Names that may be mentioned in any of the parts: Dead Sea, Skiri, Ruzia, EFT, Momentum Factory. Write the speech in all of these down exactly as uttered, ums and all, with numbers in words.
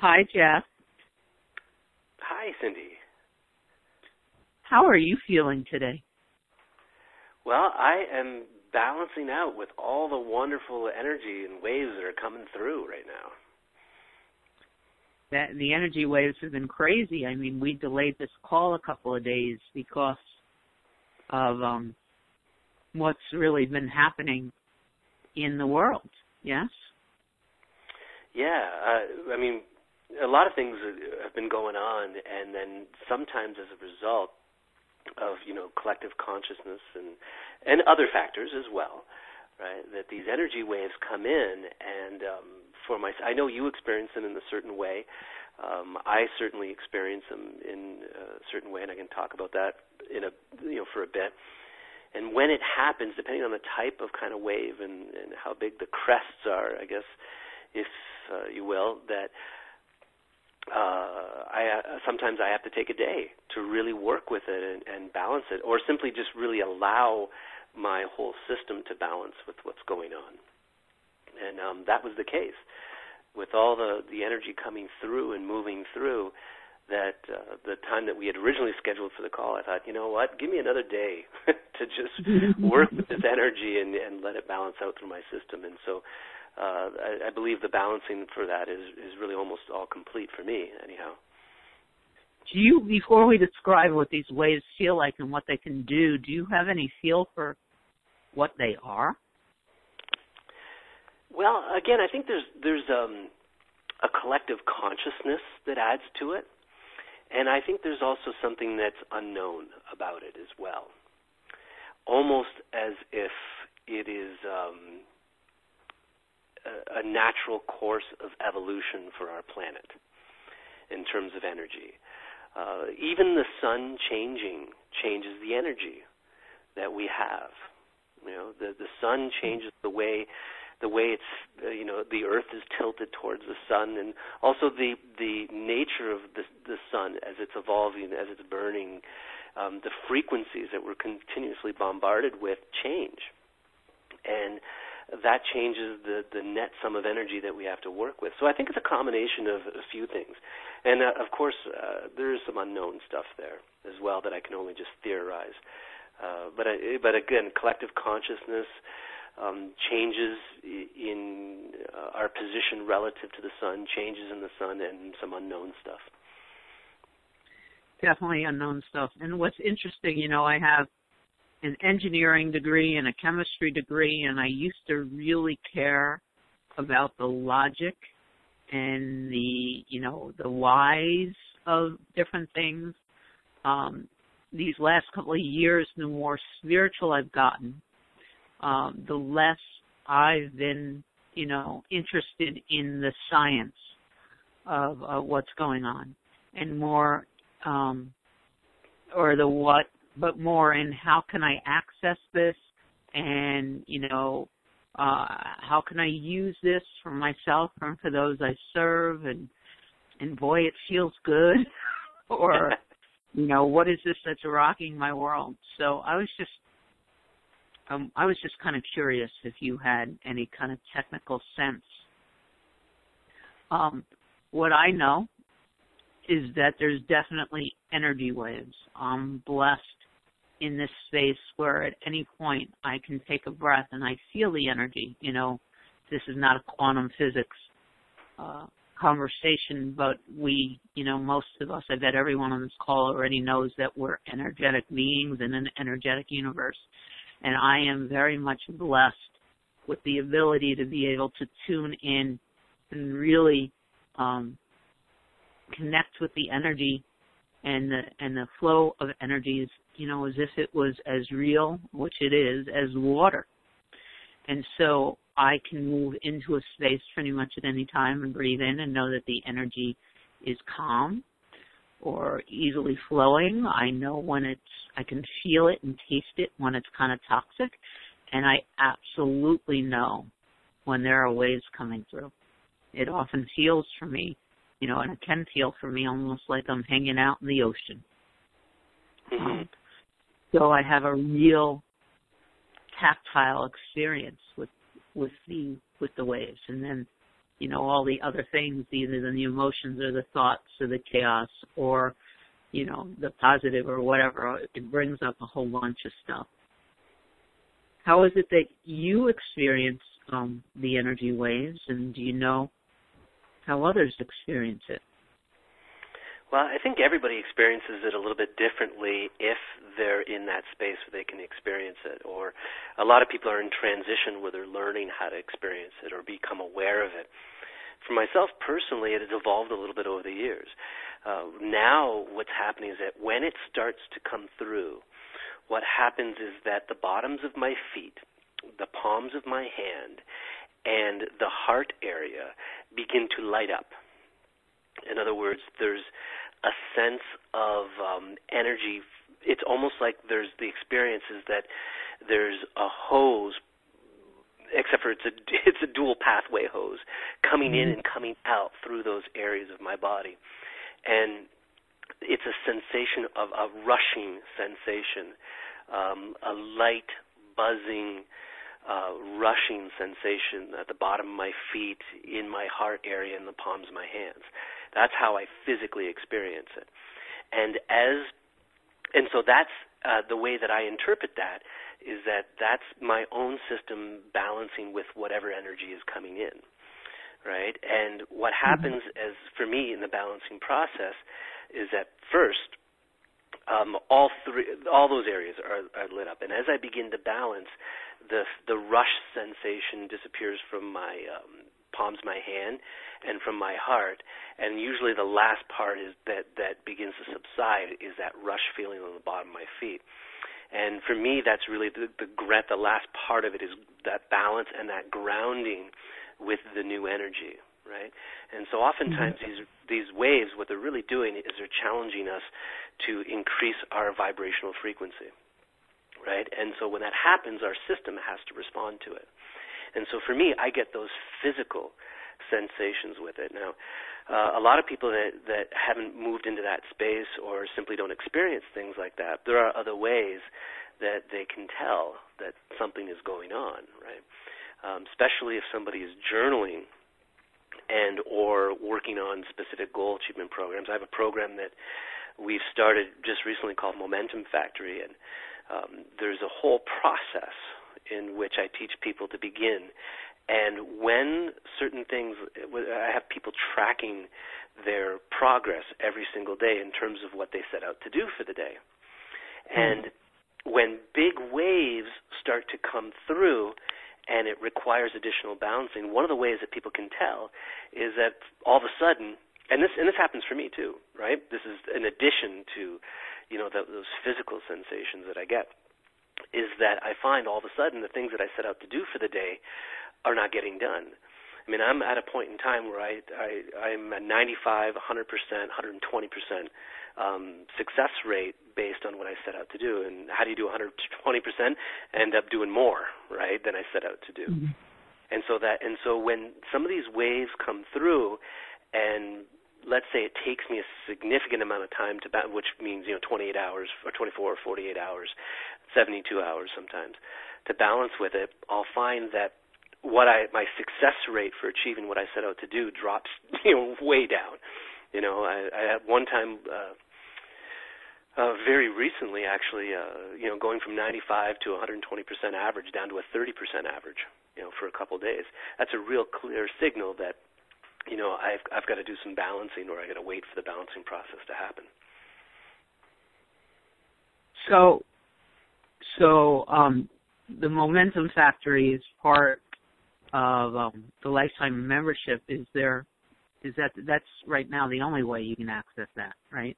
Hi, Jeff. Hi, Cindy. How are you feeling today? Well, I am balancing out with all the wonderful energy and waves that are coming through right now. That, the energy waves have been crazy. I mean, we delayed this call a couple of days because of um, what's really been happening in the world, yes? Yeah, uh, I mean, a lot of things have been going on, and then sometimes as a result of, you know, collective consciousness and, and other factors as well, right, that these energy waves come in, and um, for my, I know you experience them in a certain way. Um, I certainly experience them in a certain way, and I can talk about that in a, you know, for a bit. And when it happens, depending on the type of kind of wave and, and how big the crests are, I guess, if uh, you will, that uh, I uh, sometimes I have to take a day to really work with it and, and balance it, or simply just really allow my whole system to balance with what's going on. And um, that was the case. With all the, the energy coming through and moving through, that uh, the time that we had originally scheduled for the call, I thought, you know what, give me another day to just work with this energy and, and let it balance out through my system. And so uh, I, I believe the balancing for that is, is really almost all complete for me, anyhow. Do you, before we describe what these waves feel like and what they can do, do you have any feel for what they are? Well, again, I think there's there's um, a collective consciousness that adds to it, and I think there's also something that's unknown about it as well, almost as if it is um, a, a natural course of evolution for our planet in terms of energy. Uh, even the sun changing changes the energy that we have. You know, the, the sun changes the way... the way it's, uh, you know, the earth is tilted towards the sun, and also the the nature of the, the sun as it's evolving, as it's burning, um, the frequencies that we're continuously bombarded with change. And that changes the, the net sum of energy that we have to work with. So I think it's a combination of a few things. And, uh, of course, uh, there is some unknown stuff there as well that I can only just theorize. Uh, but I, but, again, collective consciousness, Um, changes in uh, our position relative to the sun, changes in the sun, and some unknown stuff. Definitely unknown stuff. And what's interesting, you know, I have an engineering degree and a chemistry degree, and I used to really care about the logic and the, you know, the whys of different things. Um, these last couple of years, the more spiritual I've gotten, Um, the less I've been, you know, interested in the science of, of what's going on, and more, um, or the what, but more in how can I access this, and, you know, uh, how can I use this for myself and for those I serve, and, and boy, it feels good, or, you know, what is this that's rocking my world? So I was just Um, I was just kind of curious if you had any kind of technical sense. Um, what I know is that there's definitely energy waves. I'm blessed in this space where at any point I can take a breath and I feel the energy. You know, this is not a quantum physics uh, conversation, but we, you know, most of us, I bet everyone on this call already knows that we're energetic beings in an energetic universe. And I am very much blessed with the ability to be able to tune in and really um, connect with the energy and the, and the flow of energies, you know, as if it was as real, which it is, as water. And so I can move into a space pretty much at any time and breathe in and know that the energy is calm or easily flowing. I know when it's, I can feel it and taste it when it's kind of toxic, and I absolutely know when there are waves coming through. It often feels for me, you know, and it can feel for me almost like I'm hanging out in the ocean. Mm-hmm. Um, so I have a real tactile experience with with the with the waves, and then you know, all the other things, either than the emotions or the thoughts or the chaos or, you know, the positive or whatever. It brings up a whole bunch of stuff. How is it that you experience um, the energy waves, and do you know how others experience it? Well, I think everybody experiences it a little bit differently if they're in that space where they can experience it. Or a lot of people are in transition where they're learning how to experience it or become aware of it. For myself personally, it has evolved a little bit over the years. Uh, now what's happening is that when it starts to come through, what happens is that the bottoms of my feet, the palms of my hand, and the heart area begin to light up. In other words, there's a sense of um, energy. It's almost like there's the experiences that there's a hose, except for it's a, it's a dual pathway hose, coming in and coming out through those areas of my body. And it's a sensation of a rushing sensation, um, a light, buzzing, Uh, rushing sensation at the bottom of my feet, in my heart area, in the palms of my hands. That's how I physically experience it. And as, and so that's uh, the way that I interpret that, is that that's my own system balancing with whatever energy is coming in, right? And what happens as for me in the balancing process is that first, Um, all three, all those areas are, are lit up, and as I begin to balance, the the rush sensation disappears from my um, palms, my hand, and from my heart. And usually, the last part is that that begins to subside is that rush feeling on the bottom of my feet. And for me, that's really the the, the last part of it is that balance and that grounding with the new energy. Right, and so oftentimes these these waves, what they're really doing is they're challenging us to increase our vibrational frequency, right? And so when that happens, our system has to respond to it. And so for me, I get those physical sensations with it. Now, uh, a lot of people that that haven't moved into that space or simply don't experience things like that, there are other ways that they can tell that something is going on, right? Um, especially if somebody is journaling and or working on specific goal achievement programs. I have a program that we've started just recently called Momentum Factory, and um, there's a whole process in which I teach people to begin. And when certain things, I have people tracking their progress every single day in terms of what they set out to do for the day. And when big waves start to come through, and it requires additional balancing, one of the ways that people can tell is that all of a sudden, and this and this happens for me too, right? This is in addition to, you know, the, those physical sensations that I get, is that I find all of a sudden the things that I set out to do for the day are not getting done. I mean, I'm at a point in time where I, I, I'm at ninety-five, one hundred percent, one hundred twenty percent um, success rate based on what I set out to do. And how do you do one hundred twenty percent? End up doing more, right, than I set out to do. Mm-hmm. And so that, and so when some of these waves come through, and let's say it takes me a significant amount of time to bat, which means, you know, twenty-eight hours or twenty-four or forty-eight hours, seventy-two hours sometimes, to balance with it, I'll find that what I my success rate for achieving what I set out to do drops, you know, way down. You know, I, I at one time, uh, uh, very recently, actually, uh, you know, going from ninety-five to one hundred twenty percent average down to a thirty percent average, you know, for a couple of days. That's a real clear signal that, you know, I've I've got to do some balancing, or I got to wait for the balancing process to happen. So, so um, the Momentum Factory is part of um, the lifetime membership. Is there? Is that that's right now the only way you can access that, right?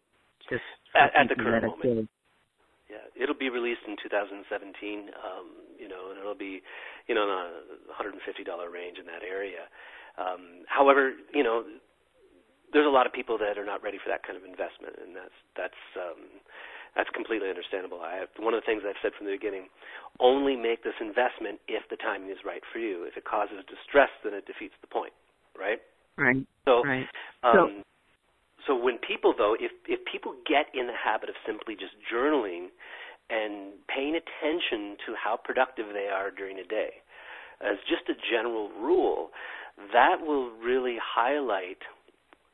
Just at, at the current moment. Yeah, it'll be released in two thousand seventeen. Um, you know, and it'll be, you know, in a one hundred fifty dollars range in that area. Um, however, you know, there's a lot of people that are not ready for that kind of investment, and that's that's. Um, That's completely understandable. I have, one of the things I've said from the beginning, only make this investment if the timing is right for you. If it causes distress, then it defeats the point, right? Right. So, right. Um, so, so when people, though, if, if people get in the habit of simply just journaling and paying attention to how productive they are during a day, as just a general rule, that will really highlight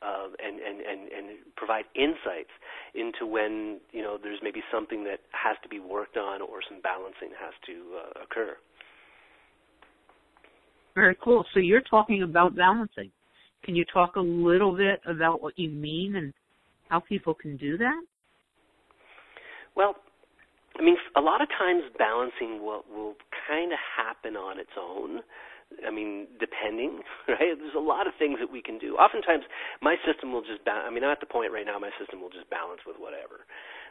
uh, and, and, and, and provide insights into when, you know, there's maybe something that has to be worked on or some balancing has to uh, occur. Very cool. So you're talking about balancing. Can you talk a little bit about what you mean and how people can do that? Well, I mean, a lot of times balancing will, will kind of happen on its own. I mean, depending, right? There's a lot of things that we can do. Oftentimes, my system will just ba- I mean, I'm at the point right now, my system will just balance with whatever,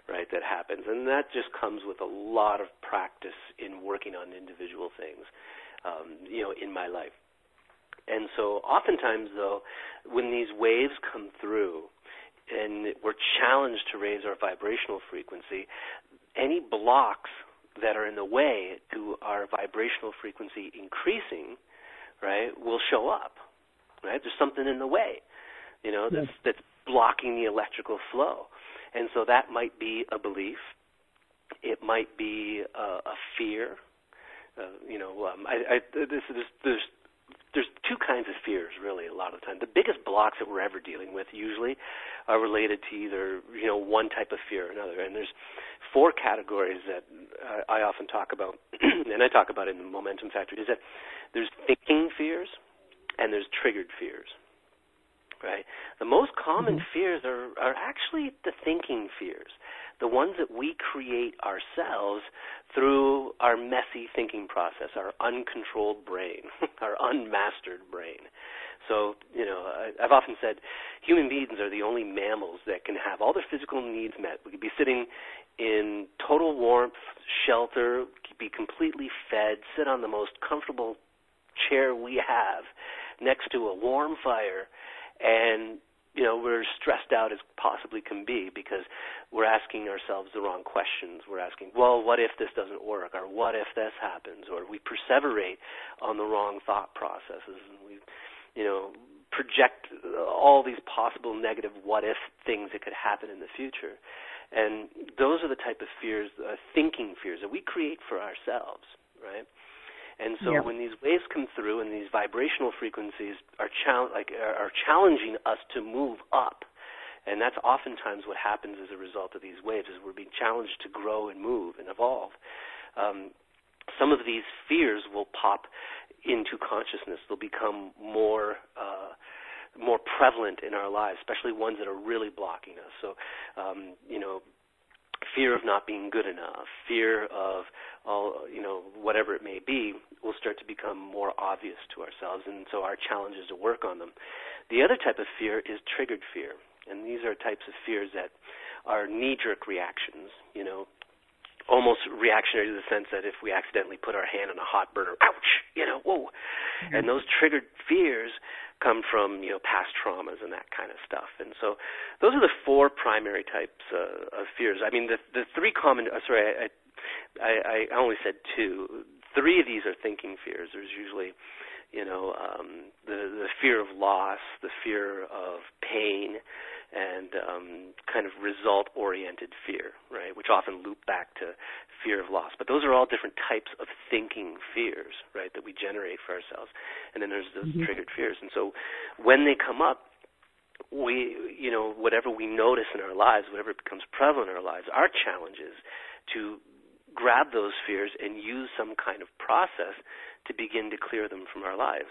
right, that happens. And that just comes with a lot of practice in working on individual things, um, you know, in my life. And so oftentimes, though, when these waves come through and we're challenged to raise our vibrational frequency, any blocks that are in the way to our vibrational frequency increasing, right, will show up, right? There's something in the way, you know, that's, that's blocking the electrical flow. And so that might be a belief. It might be a, a fear. Uh, you know, um, I, I, this is, there's, There's two kinds of fears, really, a lot of the time. The biggest blocks that we're ever dealing with usually are related to either, you know, one type of fear or another. And there's four categories that I often talk about, and I talk about it in the Momentum Factory, is that there's thinking fears and there's triggered fears, right? The most common fears are, are actually the thinking fears, the ones that we create ourselves through our messy thinking process, our uncontrolled brain, our unmastered brain. So, you know, I've often said human beings are the only mammals that can have all their physical needs met. We could be sitting in total warmth, shelter, be completely fed, sit on the most comfortable chair we have next to a warm fire, and, you know, we're stressed out as possibly can be because we're asking ourselves the wrong questions. We're asking, well, what if this doesn't work? Or what if this happens? Or we perseverate on the wrong thought processes. And we, you know, project all these possible negative what-if things that could happen in the future. And those are the type of fears, uh, thinking fears that we create for ourselves, right? And so yep. when these waves come through and these vibrational frequencies are, chal- like, are challenging us to move up, and that's oftentimes what happens as a result of these waves, is we're being challenged to grow and move and evolve. Um, some of these fears will pop into consciousness. They'll become more uh, more prevalent in our lives, especially ones that are really blocking us. So, um, you know, fear of not being good enough, fear of all, you know, whatever it may be, will start to become more obvious to ourselves, and so our challenge is to work on them. The other type of fear is triggered fear, and these are types of fears that are knee-jerk reactions, you know, almost reactionary to the sense that if we accidentally put our hand on a hot burner, ouch, you know, whoa. Mm-hmm. And those triggered fears come from, you know, past traumas and that kind of stuff. And so those are the four primary types uh, of fears. I mean, the the three common uh, – sorry, I, I, I only said two. Three of these are thinking fears. There's usually, you know, um, the, the fear of loss, the fear of pain, and um, kind of result-oriented fear, right, which often loop back to fear of loss. But those are all different types of thinking fears, right, that we generate for ourselves. And then there's those mm-hmm. triggered fears. And so when they come up, we, you know, whatever we notice in our lives, whatever becomes prevalent in our lives, our challenge is to grab those fears and use some kind of process to begin to clear them from our lives.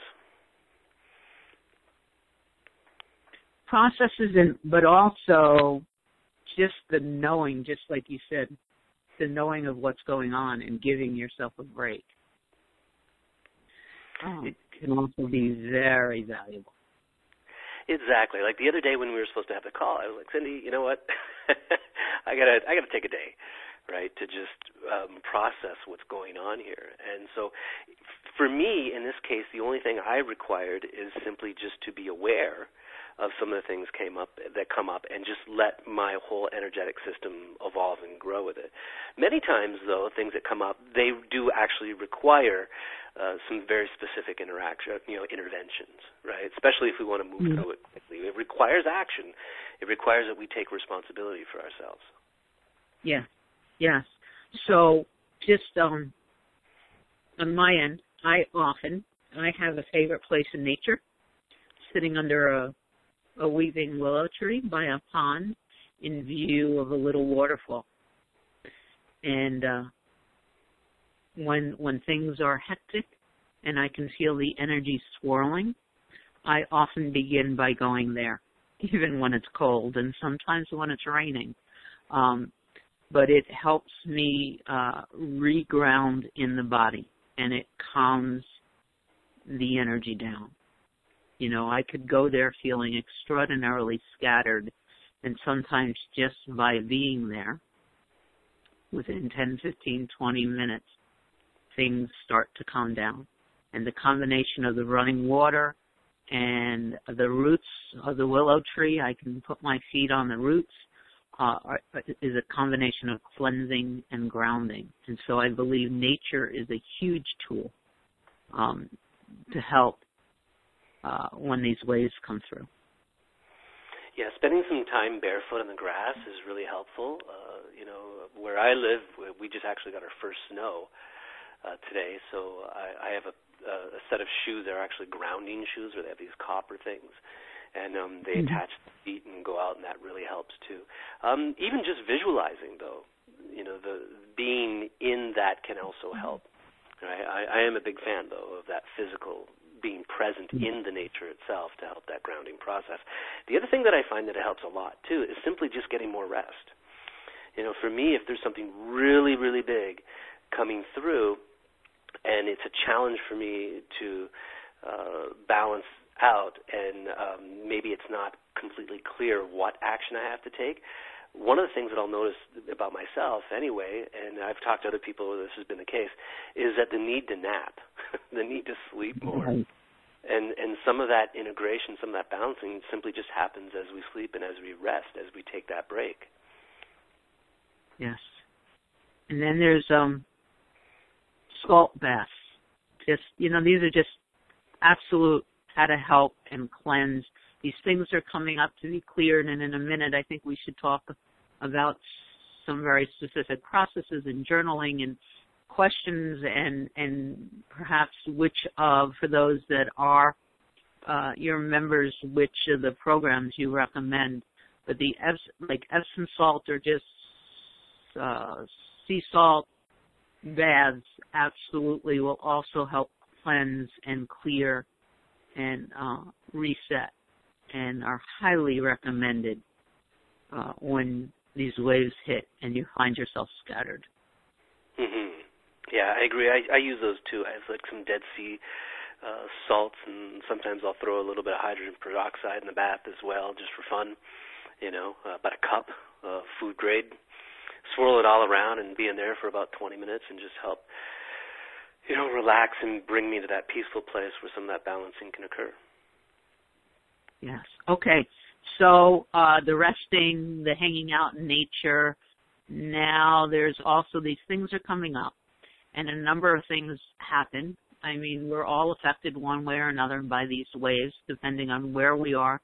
Processes, and but also just the knowing, just like you said, the knowing of what's going on and giving yourself a break. Oh, it can also be very valuable. Exactly. Like the other day when we were supposed to have the call, I was like, Cindy, you know what? I gotta, I gotta take a day, right, to just um, process what's going on here. And so for me, in this case, the only thing I required is simply just to be aware of some of the things came up that come up and just let my whole energetic system evolve and grow with it. Many times, though, things that come up, they do actually require uh, some very specific interaction, you know, interventions, right, especially if we want to move mm-hmm. through it quickly. It requires action. It requires that we take responsibility for ourselves. Yeah. Yes. So just um, on my end, I often, I have a favorite place in nature, sitting under a, a weeping willow tree by a pond in view of a little waterfall. And uh, when when things are hectic and I can feel the energy swirling, I often begin by going there, even when it's cold and sometimes when it's raining. Um, but it helps me uh, reground in the body, and it calms the energy down. You know, I could go there feeling extraordinarily scattered, and sometimes just by being there, within ten, fifteen, twenty minutes, things start to calm down. And the combination of the running water and the roots of the willow tree, I can put my feet on the roots, uh, is a combination of cleansing and grounding. And so I believe nature is a huge tool um, to help uh, when these waves come through. Yeah, spending some time barefoot on the grass is really helpful. Uh, you know, where I live, we just actually got our first snow uh, today, so I, I have a, a set of shoes that are actually grounding shoes, where they have these copper things, and um, they mm-hmm. attach the feet and go out, and that really helps too. Um, even just visualizing, though, you know, the being in that can also help. Right? I, I am a big fan, though, of that physical being present in the nature itself to help that grounding process. The other thing that I find that it helps a lot, too, is simply just getting more rest. You know, for me, if there's something really, really big coming through and it's a challenge for me to uh, balance out and um, maybe it's not completely clear what action I have to take, one of the things that I'll notice about myself anyway, and I've talked to other people where this has been the case, is that the need to nap, the need to sleep more. Right. And and some of that integration, some of that balancing simply just happens as we sleep and as we rest, as we take that break. Yes. And then there's um, salt baths. Just, you know, these are just absolute how to help and cleanse. These things are coming up to be cleared, and in a minute I think we should talk about some very specific processes and journaling and questions and and perhaps which of, for those that are uh, your members, which of the programs you recommend. But the Eps- like Epsom salt or just uh, sea salt baths absolutely will also help cleanse and clear and uh, reset, and are highly recommended uh, when these waves hit and you find yourself scattered. Mm-hmm. Yeah, I agree. I, I use those too. I have like some Dead Sea uh, salts, and sometimes I'll throw a little bit of hydrogen peroxide in the bath as well, just for fun, you know, uh, about a cup, uh, food grade. Swirl it all around and be in there for about twenty minutes and just help, you know, relax and bring me to that peaceful place where some of that balancing can occur. Yes. Okay. So uh, the resting, the hanging out in nature. Now there's also these things are coming up, and a number of things happen. I mean, we're all affected one way or another by these waves, depending on where we are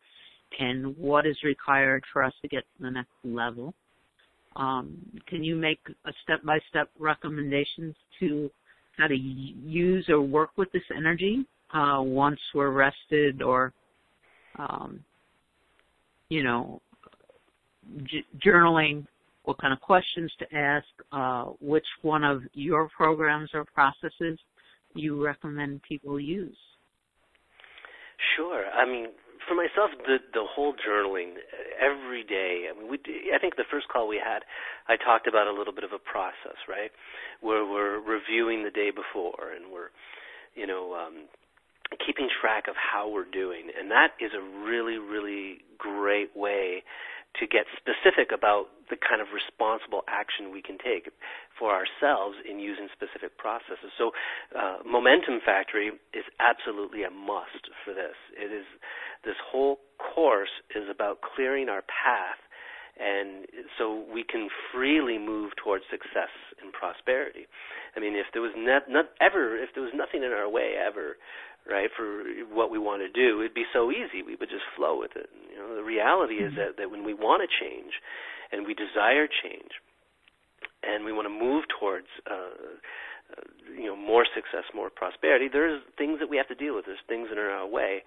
and what is required for us to get to the next level. Um, can you make a step-by-step recommendations to how to use or work with this energy uh, once we're rested or Um, you know, j- journaling, what kind of questions to ask, uh, which one of your programs or processes you recommend people use? Sure. I mean, for myself, the, the whole journaling every day, I mean, we, I think the first call we had, I talked about a little bit of a process, right, where we're reviewing the day before and we're, you know, um, keeping track of how we're doing. And that is a really, really great way to get specific about the kind of responsible action we can take for ourselves in using specific processes. So uh, Momentum Factory is absolutely a must for this. It is, this whole course is about clearing our path, and so we can freely move towards success and prosperity. I mean, if there was not, not ever, if there was nothing in our way ever, right, for what we want to do, it'd be so easy. We would just flow with it. You know, the reality mm-hmm. is that, that when we want to change, and we desire change, and we want to move towards uh, uh, you know, more success, more prosperity. There's things that we have to deal with. There's things that are in our way.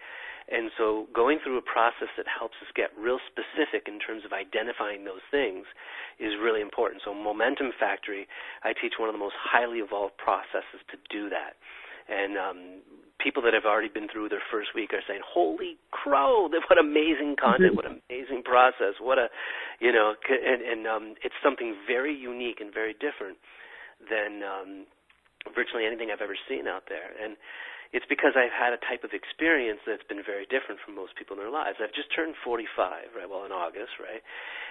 And so going through a process that helps us get real specific in terms of identifying those things is really important. So Momentum Factory, I teach one of the most highly evolved processes to do that. And um, people that have already been through their first week are saying, holy crow, what amazing content, what amazing process, what a, you know, and, and um, it's something very unique and very different than um, virtually anything I've ever seen out there. And it's because I've had a type of experience that's been very different from most people in their lives. I've just turned forty-five, right, well, in August, right?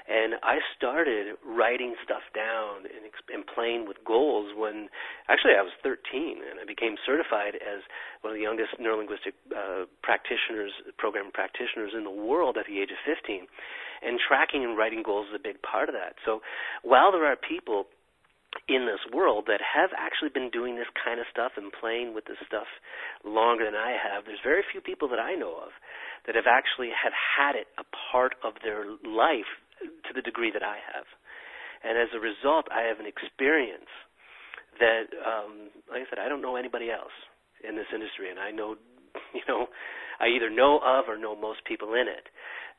And I started writing stuff down and, and playing with goals when, actually, I was thirteen, and I became certified as one of the youngest neurolinguistic uh, practitioners, program practitioners in the world at the age of fifteen. And tracking and writing goals is a big part of that. So while there are people in this world that have actually been doing this kind of stuff and playing with this stuff longer than I have, there's very few people that I know of that have actually have had it a part of their life to the degree that I have. And as a result, I have an experience that, um, like I said, I don't know anybody else in this industry, and I know, you know, I either know of or know most people in it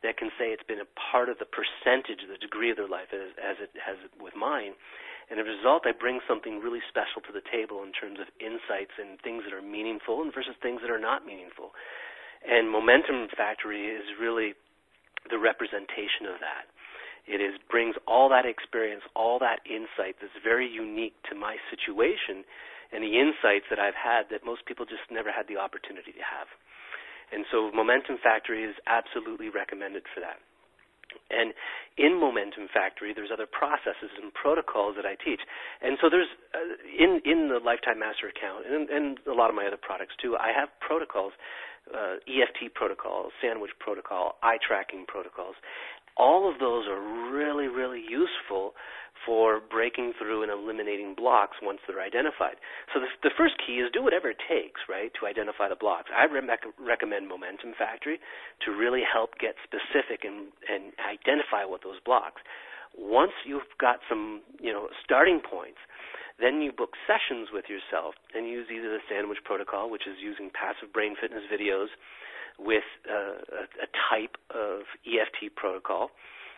that can say it's been a part of the percentage, the degree of their life as, as it has with mine. And as a result, I bring something really special to the table in terms of insights and things that are meaningful and versus things that are not meaningful. And Momentum Factory is really the representation of that. It is brings all that experience, all that insight that's very unique to my situation and the insights that I've had that most people just never had the opportunity to have. And so Momentum Factory is absolutely recommended for that. And in Momentum Factory, there's other processes and protocols that I teach. And so there's, uh, in, in the Lifetime Master account, and, and a lot of my other products too, I have protocols, uh, E F T protocols, sandwich protocol, eye-tracking protocols. All of those are really, really useful for breaking through and eliminating blocks once they're identified. So the, the first key is do whatever it takes, right, to identify the blocks. I re- recommend Momentum Factory to really help get specific and, and identify what those blocks. Once you've got some, you know, starting points, then you book sessions with yourself and use either the sandwich protocol, which is using passive brain fitness videos, with uh, a, a type of E F T protocol.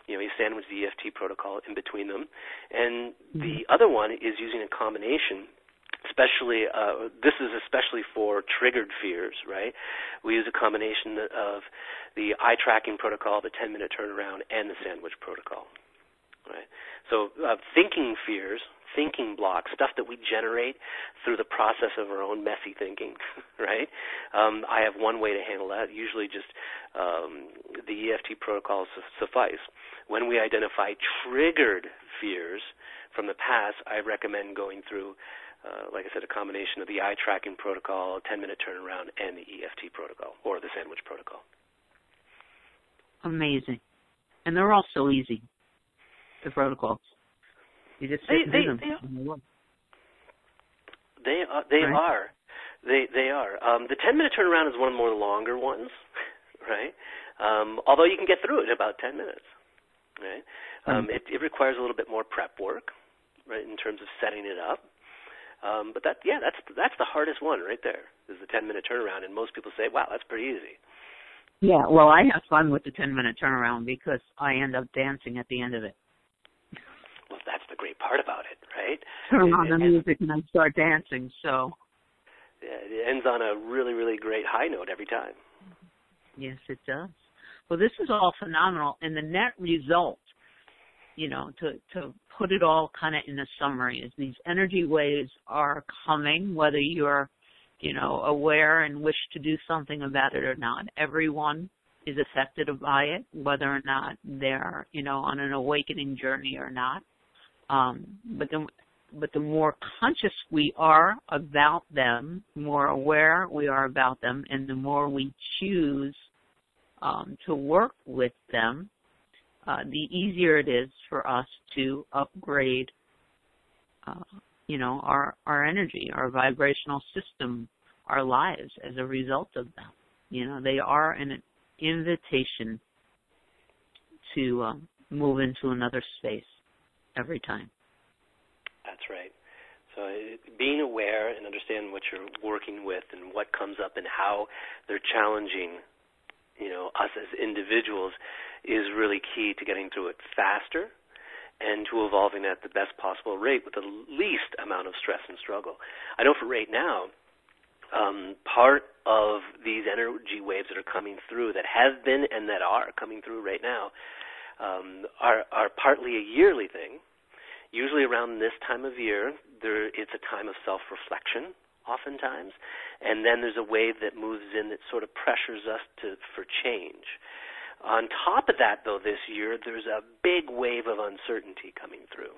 You know, you sandwich the E F T protocol in between them. And the other one is using a combination, especially, uh, this is especially for triggered fears, right? We use a combination of the eye tracking protocol, the ten-minute turnaround, and the sandwich protocol, right? So uh, thinking fears, thinking blocks, stuff that we generate through the process of our own messy thinking, right? Um, I have one way to handle that. Usually just um, the E F T protocols suffice. When we identify triggered fears from the past, I recommend going through, uh, like I said, a combination of the eye tracking protocol, ten-minute turnaround, and the E F T protocol, or the sandwich protocol. Amazing. And they're all so easy, the protocols. You just sit they, and they, them. They are. They right. are. They they are. Um, the ten minute turnaround is one of the more longer ones, right? Um, although you can get through it in about ten minutes, right? Um, mm-hmm. It it requires a little bit more prep work, right, in terms of setting it up. Um, but that yeah, that's that's the hardest one right there is the ten minute turnaround, and most people say, wow, that's pretty easy. Yeah. Well, I have fun with the ten minute turnaround because I end up dancing at the end of it. Well, that's the great part about it, right? Turn on the music and I start dancing, so. Yeah, it ends on a really, really great high note every time. Yes, it does. Well, this is all phenomenal. And the net result, you know, to, to put it all kind of in a summary, is these energy waves are coming, whether you're, you know, aware and wish to do something about it or not. Everyone is affected by it, whether or not they're, you know, on an awakening journey or not. Um, but the but the more conscious we are about them, more aware we are about them, and the more we choose um, to work with them, uh, the easier it is for us to upgrade, uh, you know, our our energy, our vibrational system, our lives as a result of them. You know, they are an invitation to um, move into another space every time. That's right. So being aware and understanding what you're working with and what comes up and how they're challenging, you know, us as individuals is really key to getting through it faster and to evolving at the best possible rate with the least amount of stress and struggle. I know for right now, um, part of these energy waves that are coming through, that have been and that are coming through right now, um, are, are partly a yearly thing. Usually around this time of year, there, it's a time of self-reflection oftentimes, and then there's a wave that moves in that sort of pressures us to for change. On top of that, though, this year, there's a big wave of uncertainty coming through.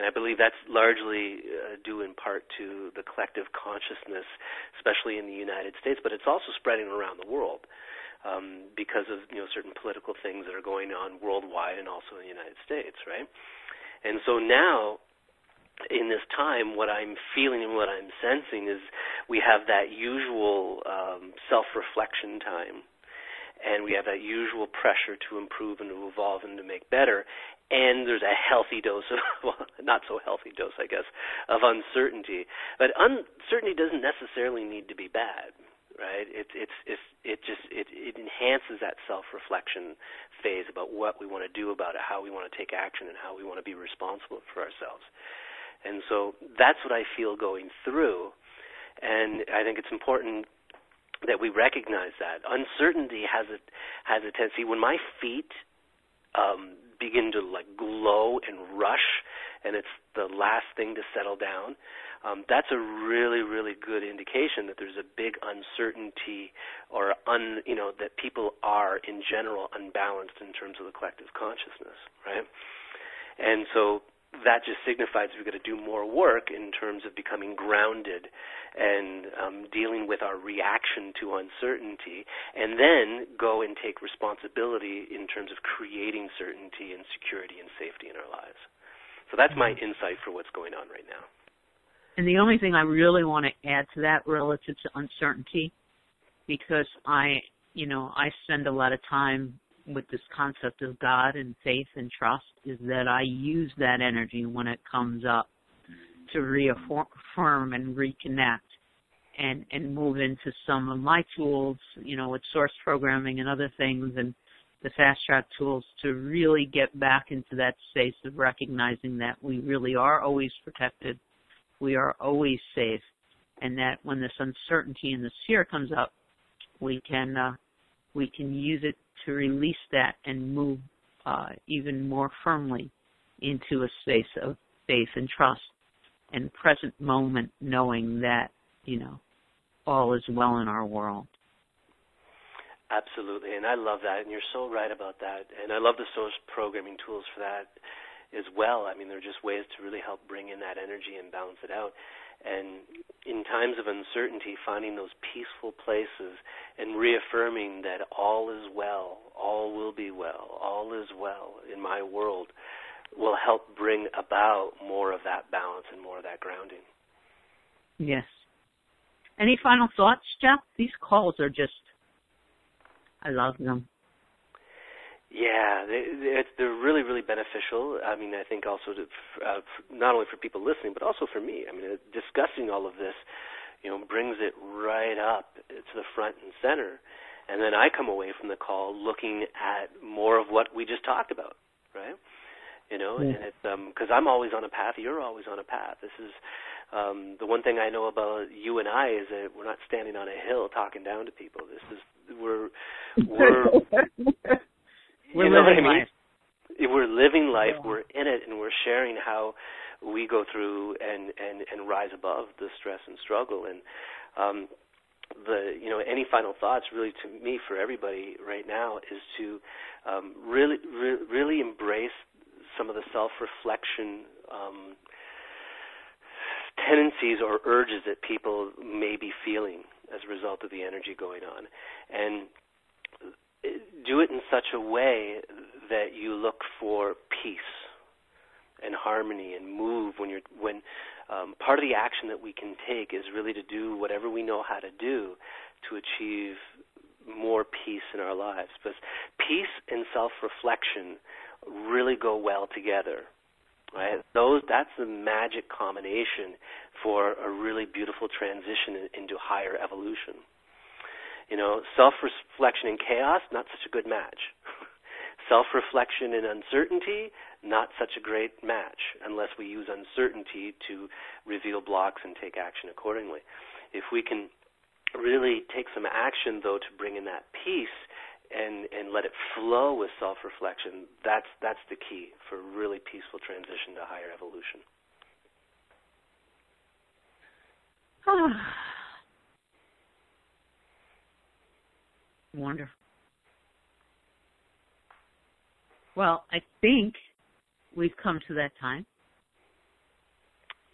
And I believe that's largely uh, due in part to the collective consciousness, especially in the United States, but it's also spreading around the world um, because of, you know, certain political things that are going on worldwide and also in the United States, right? And so now, in this time, what I'm feeling and what I'm sensing is we have that usual um, self-reflection time, and we have that usual pressure to improve and to evolve and to make better, and there's a healthy dose of, well, not so healthy dose, I guess, of uncertainty. But uncertainty doesn't necessarily need to be bad, right? It, it's, it's, it just it, it enhances that self-reflection phase about what we want to do about it, how we want to take action, and how we want to be responsible for ourselves. And so that's what I feel going through, and I think it's important that we recognize that. Uncertainty has a has a tendency, when my feet um, begin to like glow and rush, and it's the last thing to settle down, um, that's a really, really good indication that there's a big uncertainty or, un, you know, that people are in general unbalanced in terms of the collective consciousness, right? And so that just signifies we've got to do more work in terms of becoming grounded and um, dealing with our reaction to uncertainty, and then go and take responsibility in terms of creating certainty and security and safety in our lives. So that's my insight for what's going on right now. And the only thing I really want to add to that relative to uncertainty, because I, you know, I spend a lot of time with this concept of God and faith and trust, is that I use that energy when it comes up to reaffirm and reconnect and, and move into some of my tools, you know, with source programming and other things and the fast track tools to really get back into that space of recognizing that we really are always protected, we are always safe, and that when this uncertainty and this fear comes up, we can uh, we can use it to release that and move uh, even more firmly into a space of faith and trust and present moment, knowing that, you know, all is well in our world. Absolutely, and I love that, and you're so right about that. And I love the source programming tools for that as well. I mean, they're just ways to really help bring in that energy and balance it out. And in times of uncertainty, finding those peaceful places and reaffirming that all is well, all will be well, all is well in my world will help bring about more of that balance and more of that grounding. Yes. Any final thoughts, Jeff? These calls are just, I love them. Yeah, they, they're really, really beneficial. I mean, I think also to, uh, not only for people listening, but also for me. I mean, discussing all of this, you know, brings it right up to the front and center. And then I come away from the call looking at more of what we just talked about, right? You know, yeah. And it's um, 'cause I'm always on a path. You're always on a path. This is um, the one thing I know about you and I is that we're not standing on a hill talking down to people. This is, we're, we're... We're you know living what I mean? Life. We're living life. Yeah. We're in it, and we're sharing how we go through and, and, and rise above the stress and struggle. And um, the you know any final thoughts really to me for everybody right now is to um, really re- really embrace some of the self-reflection um, tendencies or urges that people may be feeling as a result of the energy going on, and do it in such a way that you look for peace and harmony and move when you're when um, part of the action that we can take is really to do whatever we know how to do to achieve more peace in our lives. Because peace and self-reflection really go well together right? Those, that's the magic combination for a really beautiful transition into higher evolution. You know, self-reflection in chaos, not such a good match. Self-reflection in uncertainty, not such a great match, unless we use uncertainty to reveal blocks and take action accordingly. If we can really take some action, though, to bring in that peace and, and let it flow with self-reflection, that's, that's the key for a really peaceful transition to higher evolution. Wonderful. Well, I think we've come to that time.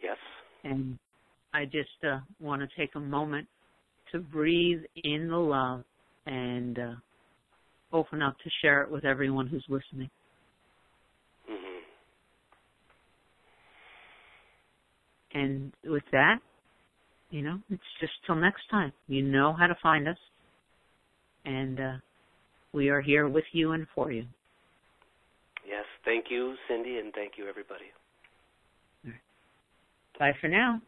Yes. And I just uh, want to take a moment to breathe in the love and uh, open up to share it with everyone who's listening. Mm-hmm. And with that, you know, it's just till next time. You know how to find us. And uh, we are here with you and for you. Yes, thank you, Cindy, and thank you, everybody. All right. Bye for now.